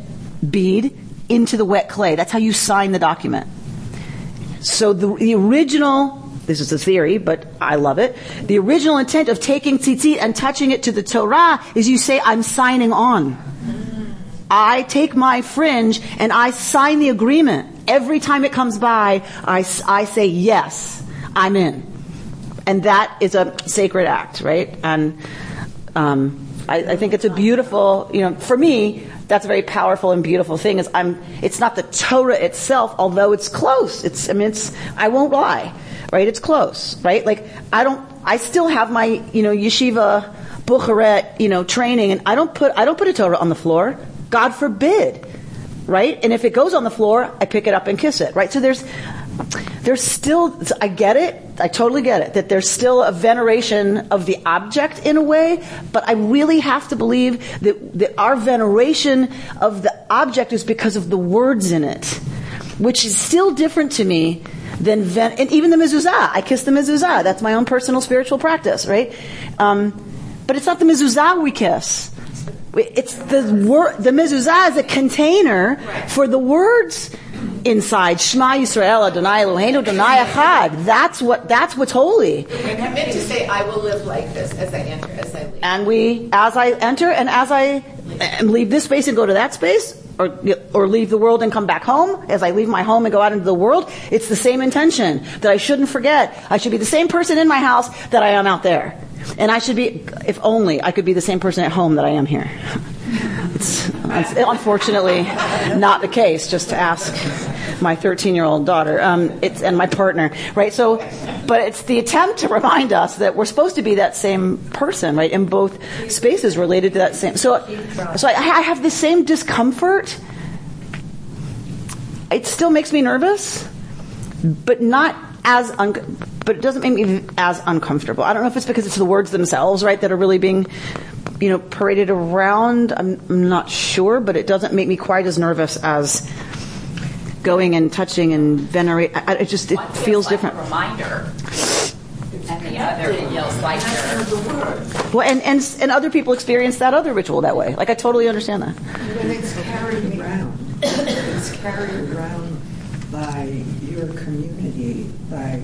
bead into the wet clay. That's how you sign the document. So the original... This is a theory, but I love it. The original intent of taking tzitzit and touching it to the Torah is you say, I'm signing on. I take my fringe and I sign the agreement. Every time it comes by, I say, yes, I'm in. And that is a sacred act, right? And I think it's a beautiful, for me, that's a very powerful and beautiful thing. It's not the Torah itself, although it's close. I won't lie. Right, it's close. Right, like I still have my, yeshiva, bukharet, training, and I don't put a Torah on the floor. God forbid, right? And if it goes on the floor, I pick it up and kiss it, right? So there's still, I get it, I totally get it, that there's still a veneration of the object in a way, but I really have to believe that our veneration of the object is because of the words in it, which is still different to me. And even the mezuzah, I kiss the mezuzah. That's my own personal spiritual practice, right? But it's not the mezuzah we kiss. It's the mezuzah is a container for the words inside. Shema Yisrael, Adonai Eloheinu, Adonai Echad. That's what's holy. I commit to say, I will live like this as I enter, as I leave. And as I enter and as I leave this space and go to that space, or leave the world and come back home, as I leave my home and go out into the world, it's the same intention that I shouldn't forget. I should be the same person in my house that I am out there. And I should be, if only I could be the same person at home that I am here. It's unfortunately not the case, just to ask my 13-year-old daughter and my partner, right? So, but it's the attempt to remind us that we're supposed to be that same person, right, in both spaces related to that same. So I have the same discomfort. It still makes me nervous, but not as but it doesn't make me as uncomfortable. I don't know if it's because it's the words themselves, right, that are really being paraded around. I'm not sure, but it doesn't make me quite as nervous as going and touching and venerate. It feels different. Like a reminder, and the other it yells like her. Well, and other people experience that other ritual that way. Like I totally understand that. When it's carried around, by your community, by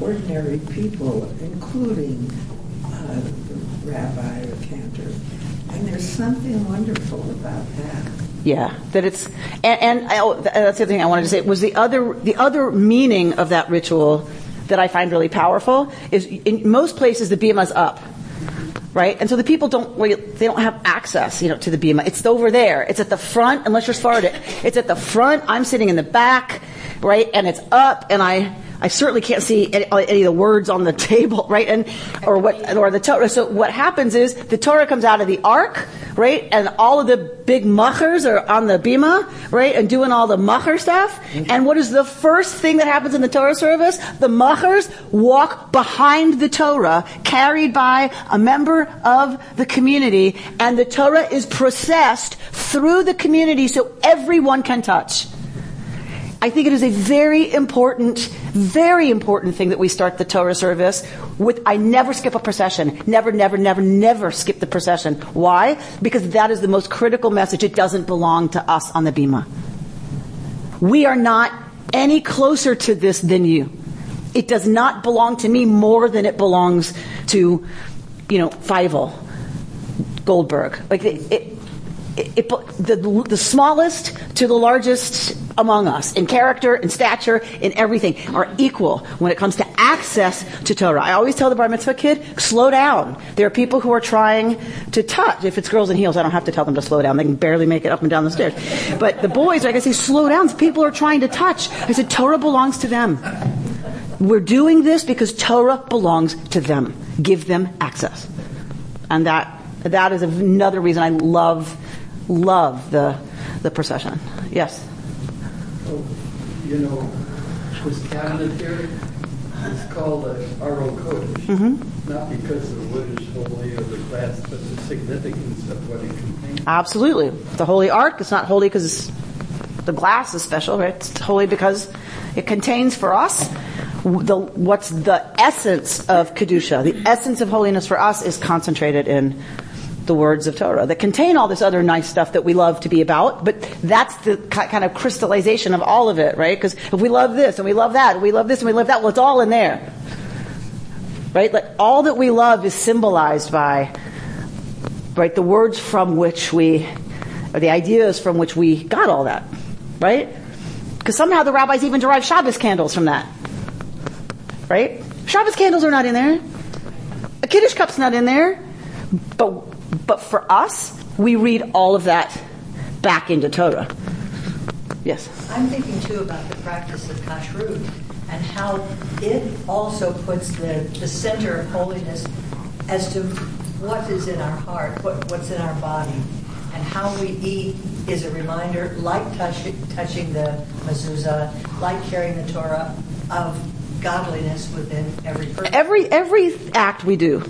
ordinary people, including the rabbi or cantor, and there's something wonderful about that. Yeah, that it's, and that's the other thing I wanted to say was the other meaning of that ritual that I find really powerful is in most places the bima's up, right? And so the people don't have access, to the bima. It's over there. It's at the front, unless you're Sephardic. It's at the front. I'm sitting in the back, right? And it's up, and I certainly can't see any of the words on the table, right? Or the Torah. So what happens is the Torah comes out of the ark, right? And all of the big machers are on the bima, right? And doing all the macher stuff. And what is the first thing that happens in the Torah service? The machers walk behind the Torah, carried by a member of the community, and the Torah is processed through the community so everyone can touch. I think it is a very important thing that we start the Torah service with. I never skip a procession. Never skip the procession. Why? Because that is the most critical message. It doesn't belong to us on the bima. We are not any closer to this than you. It does not belong to me more than it belongs to, Feivel, Goldberg. The smallest to the largest among us, in character, in stature, in everything, are equal when it comes to access to Torah. I always tell the bar mitzvah kid, slow down. There are people who are trying to touch. If it's girls in heels, I don't have to tell them to slow down. They can barely make it up and down the stairs. But the boys, I can say, slow down. People are trying to touch. I said, Torah belongs to them. We're doing this because Torah belongs to them. Give them access. And that is another reason I love the procession. Yes? So, this cabinet here is called an Aron Kodesh, not because the wood is holy or the glass, but the significance of what it contains. Absolutely. The holy ark is not holy because the glass is special, right? It's holy because it contains for us what's the essence of Kedusha. The essence of holiness for us is concentrated in the words of Torah that contain all this other nice stuff that we love to be about, but that's the kind of crystallization of all of it, right? Because if we love this and we love that, and we love this and we love that, well, it's all in there, right? Like all that we love is symbolized by, right, the words from which or the ideas from which we got all that, right? Because somehow the rabbis even derive Shabbos candles from that, right? Shabbos candles are not in there. A Kiddush cup's not in there, but for us, we read all of that back into Torah. Yes? I'm thinking, too, about the practice of kashrut and how it also puts the center of holiness as to what is in our heart, what's in our body, and how we eat is a reminder, like touching the mezuzah, like carrying the Torah, of godliness within every person. Every act we do.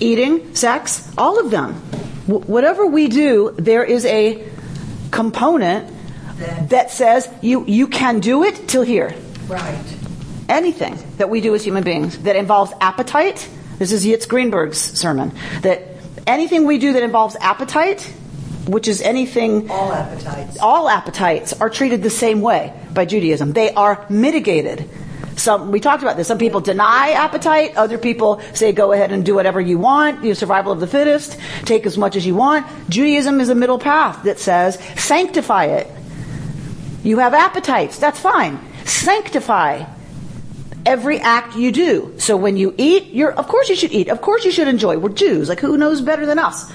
Eating, sex, all of them. Whatever we do, there is a component that says you can do it till here. Right. Anything that we do as human beings that involves appetite, this is Yitz Greenberg's sermon, that anything we do that involves appetite, which is anything... All appetites are treated the same way by Judaism. They are mitigated. We talked about this. Some people deny appetite. Other people say, go ahead and do whatever you want. Survival of the fittest. Take as much as you want. Judaism is a middle path that says, sanctify it. You have appetites. That's fine. Sanctify every act you do. So when you eat, of course you should eat. Of course you should enjoy. We're Jews. Like, who knows better than us?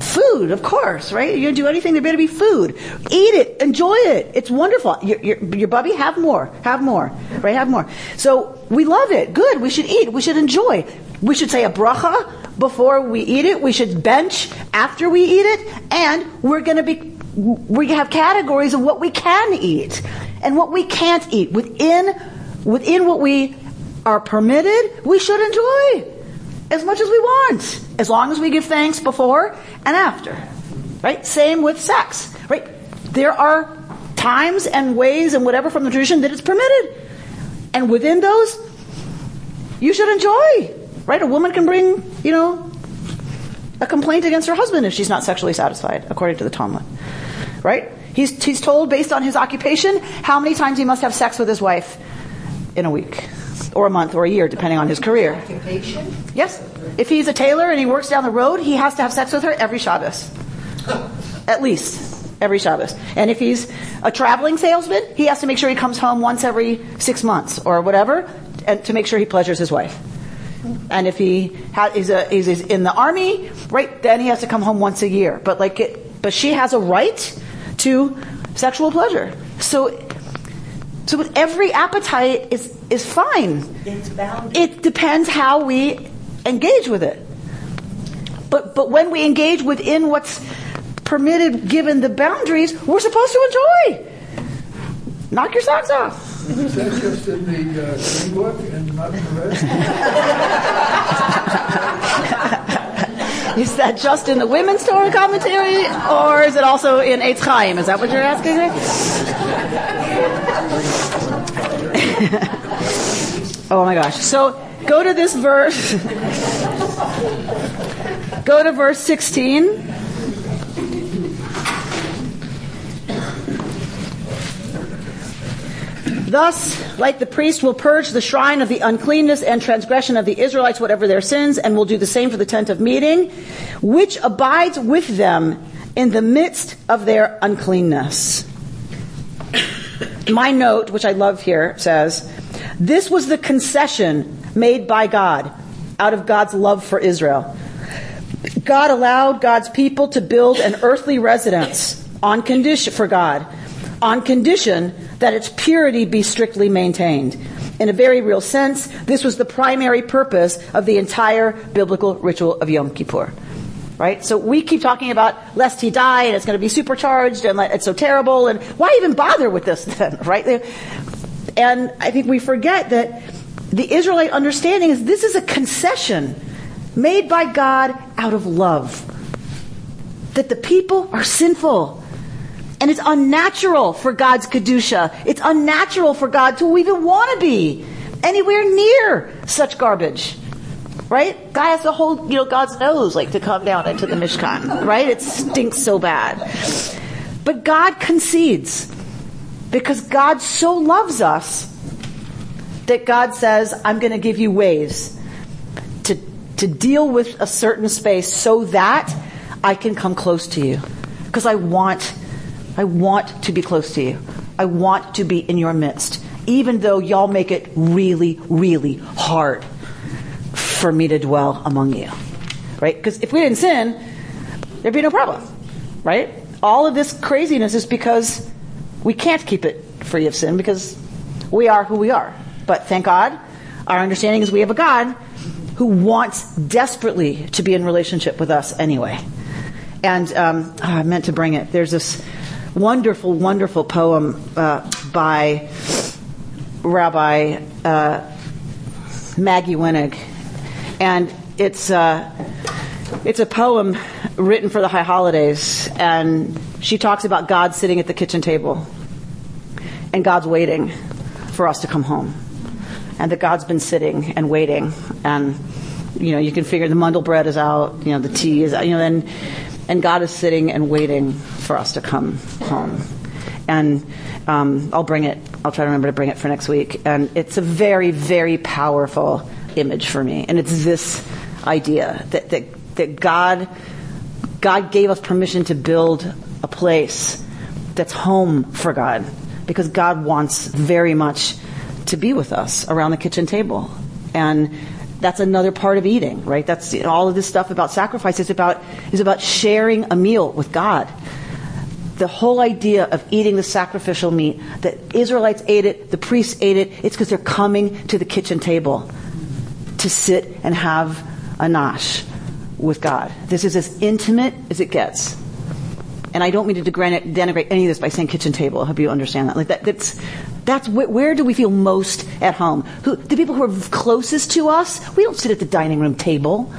Food, of course, right? You're going to do anything, there better be food. Eat it. Enjoy it. It's wonderful. Your bubby, have more, right? Have more. So we love it. Good. We should eat. We should enjoy. We should say a bracha before we eat it. We should bench after we eat it. And we have categories of what we can eat and what we can't eat. Within what we are permitted, we should enjoy as much as we want, as long as we give thanks before and after, right? Same with sex, right? There are times and ways and whatever from the tradition that it's permitted. And within those, you should enjoy, right? A woman can bring, a complaint against her husband if she's not sexually satisfied, according to the Talmud, right? He's told based on his occupation how many times he must have sex with his wife in a week, or a month, or a year, depending on his career. Occupation? Yes. If he's a tailor and he works down the road, he has to have sex with her every Shabbos. At least every Shabbos. And if he's a traveling salesman, he has to make sure he comes home once every 6 months, or whatever, and to make sure he pleasures his wife. And if he's in the army, right, then he has to come home once a year. But she has a right to sexual pleasure. So every appetite is fine. It's bounded. It depends how we engage with it. But when we engage within what's permitted, given the boundaries, we're supposed to enjoy. Knock your socks off. Is that just in the green book and not in the rest? Is that just in the women's Torah commentary, or is it also in Eitz Chaim? Is that what you're asking me? Oh my gosh. So go to this verse. Go to verse 16. Thus, like the priest will purge the shrine of the uncleanness and transgression of the Israelites, whatever their sins, and will do the same for the tent of meeting, which abides with them in the midst of their uncleanness. My note, which I love here, says, this was the concession made by God out of God's love for Israel. God allowed God's people to build an earthly residence on condition that its purity be strictly maintained. In a very real sense, this was the primary purpose of the entire biblical ritual of Yom Kippur. Right? So we keep talking about lest he die and it's going to be supercharged and it's so terrible, and why even bother with this then? Right? And I think we forget that the Israelite understanding is this is a concession made by God out of love. That the people are sinful. And it's unnatural for God's Kedusha. It's unnatural for God to even want to be anywhere near such garbage. Right? God has to hold, God's nose, to come down into the Mishkan. Right? It stinks so bad. But God concedes. Because God so loves us that God says, I'm going to give you ways to deal with a certain space so that I can come close to you. Because I want to be close to you. I want to be in your midst, even though y'all make it really, really hard for me to dwell among you, right? Because if we didn't sin, there'd be no problem, right? All of this craziness is because we can't keep it free of sin because we are who we are. But thank God, our understanding is we have a God who wants desperately to be in relationship with us anyway. And I meant to bring it. There's this wonderful, wonderful poem by Rabbi Maggie Wenig, and it's a poem written for the High Holidays, and she talks about God sitting at the kitchen table, and God's waiting for us to come home, and that God's been sitting and waiting, and you can figure the mandel bread is out, the tea is out, and God is sitting and waiting for us to come home. And I'll try to remember to bring it for next week. And it's a very, very powerful image for me. And it's this idea that God gave us permission to build a place that's home for God. Because God wants very much to be with us around the kitchen table. And that's another part of eating, right? That's all of this stuff about sacrifice is about sharing a meal with God. The whole idea of eating the sacrificial meat, that Israelites ate it, the priests ate it, it's because they're coming to the kitchen table to sit and have a nosh with God. This is as intimate as it gets. And I don't mean to denigrate any of this by saying kitchen table. I hope you understand that. Where do we feel most at home? The people who are closest to us, we don't sit at the dining room table,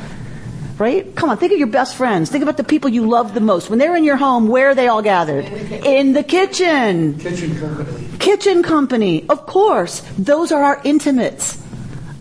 right? Come on, think of your best friends. Think about the people you love the most. When they're in your home, where are they all gathered? In the kitchen. Kitchen company. Of course. Those are our intimates.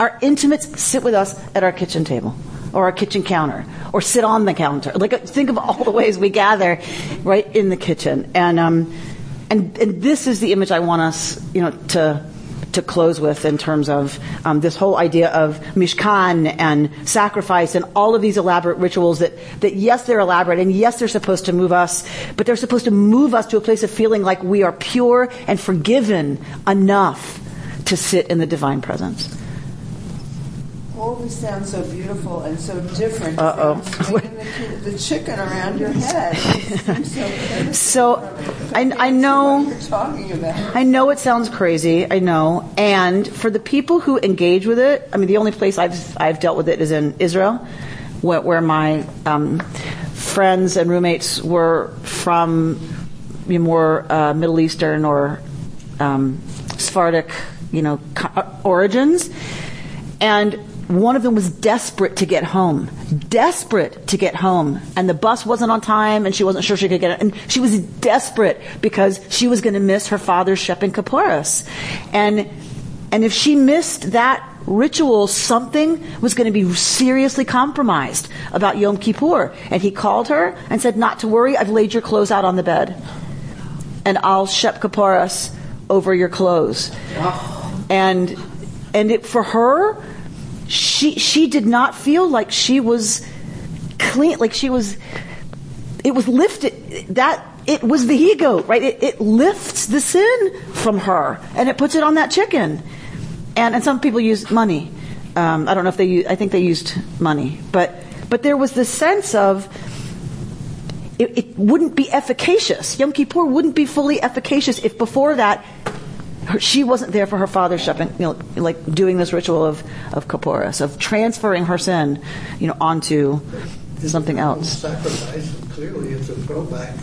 Our intimates sit with us at our kitchen table or our kitchen counter or sit on the counter. Think of all the ways we gather right in the kitchen. And this is the image I want us, to close with in terms of this whole idea of Mishkan and sacrifice and all of these elaborate rituals that yes, they're elaborate and yes, they're supposed to move us, but they're supposed to move us to a place of feeling like we are pure and forgiven enough to sit in the divine presence. All this sounds so beautiful and so different. The chicken around your head. So I know. What you're talking about. I know it sounds crazy. I know, and for the people who engage with it, I mean, the only place I've dealt with it is in Israel, where my friends and roommates were from more Middle Eastern or Sephardic, origins. And one of them was desperate to get home. And the bus wasn't on time, and she wasn't sure she could get it. And she was desperate because she was going to miss her father's shepping kapparos. And if she missed that ritual, something was going to be seriously compromised about Yom Kippur. And he called her and said, not to worry, I've laid your clothes out on the bed. And I'll shep kapparos over your clothes. And it, for her, she did not feel like she was clean, like she was. It was lifted. That it was the ego, right? It lifts the sin from her and it puts it on that chicken. And some people used money. I don't know if I think they used money, but there was this sense of it wouldn't be efficacious. Yom Kippur wouldn't be fully efficacious if before that. She wasn't there for her father's shepping, like doing this ritual of kapparos, of transferring her sin, onto something else. Sacrifice clearly is a throwback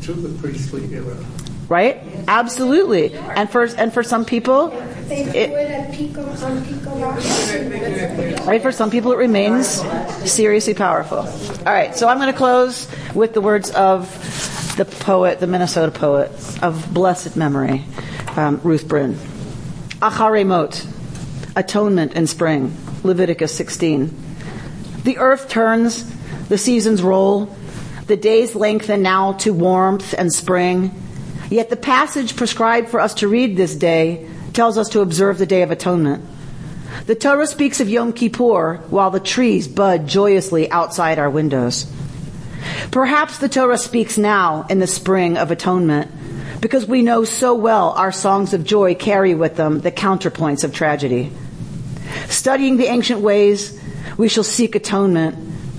to the priestly era, right? Absolutely. And for some people, right? For some people, it remains seriously powerful. All right. So I'm going to close with the words of the poet, the Minnesota poet of blessed memory. Ruth Brin. Acharei Mot, atonement in spring, Leviticus 16. The earth turns, the seasons roll, the days lengthen now to warmth and spring. Yet the passage prescribed for us to read this day tells us to observe the Day of Atonement. The Torah speaks of Yom Kippur while the trees bud joyously outside our windows. Perhaps the Torah speaks now in the spring of atonement, because we know so well our songs of joy carry with them the counterpoints of tragedy. Studying the ancient ways, we shall seek atonement.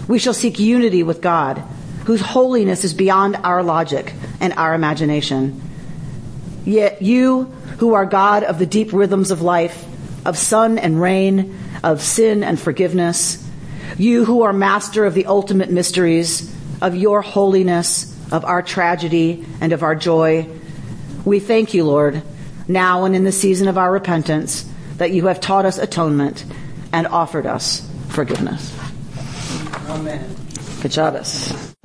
We shall seek unity with God, whose holiness is beyond our logic and our imagination. Yet you, who are God of the deep rhythms of life, of sun and rain, of sin and forgiveness, you who are master of the ultimate mysteries, of your holiness, of our tragedy, and of our joy, we thank you, Lord, now and in the season of our repentance, that you have taught us atonement and offered us forgiveness. Amen. Good Shabbos.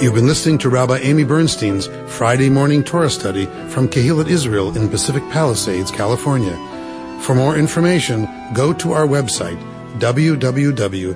You've been listening to Rabbi Amy Bernstein's Friday Morning Torah Study from Kehillat Israel in Pacific Palisades, California. For more information, go to our website, www.ourki.org.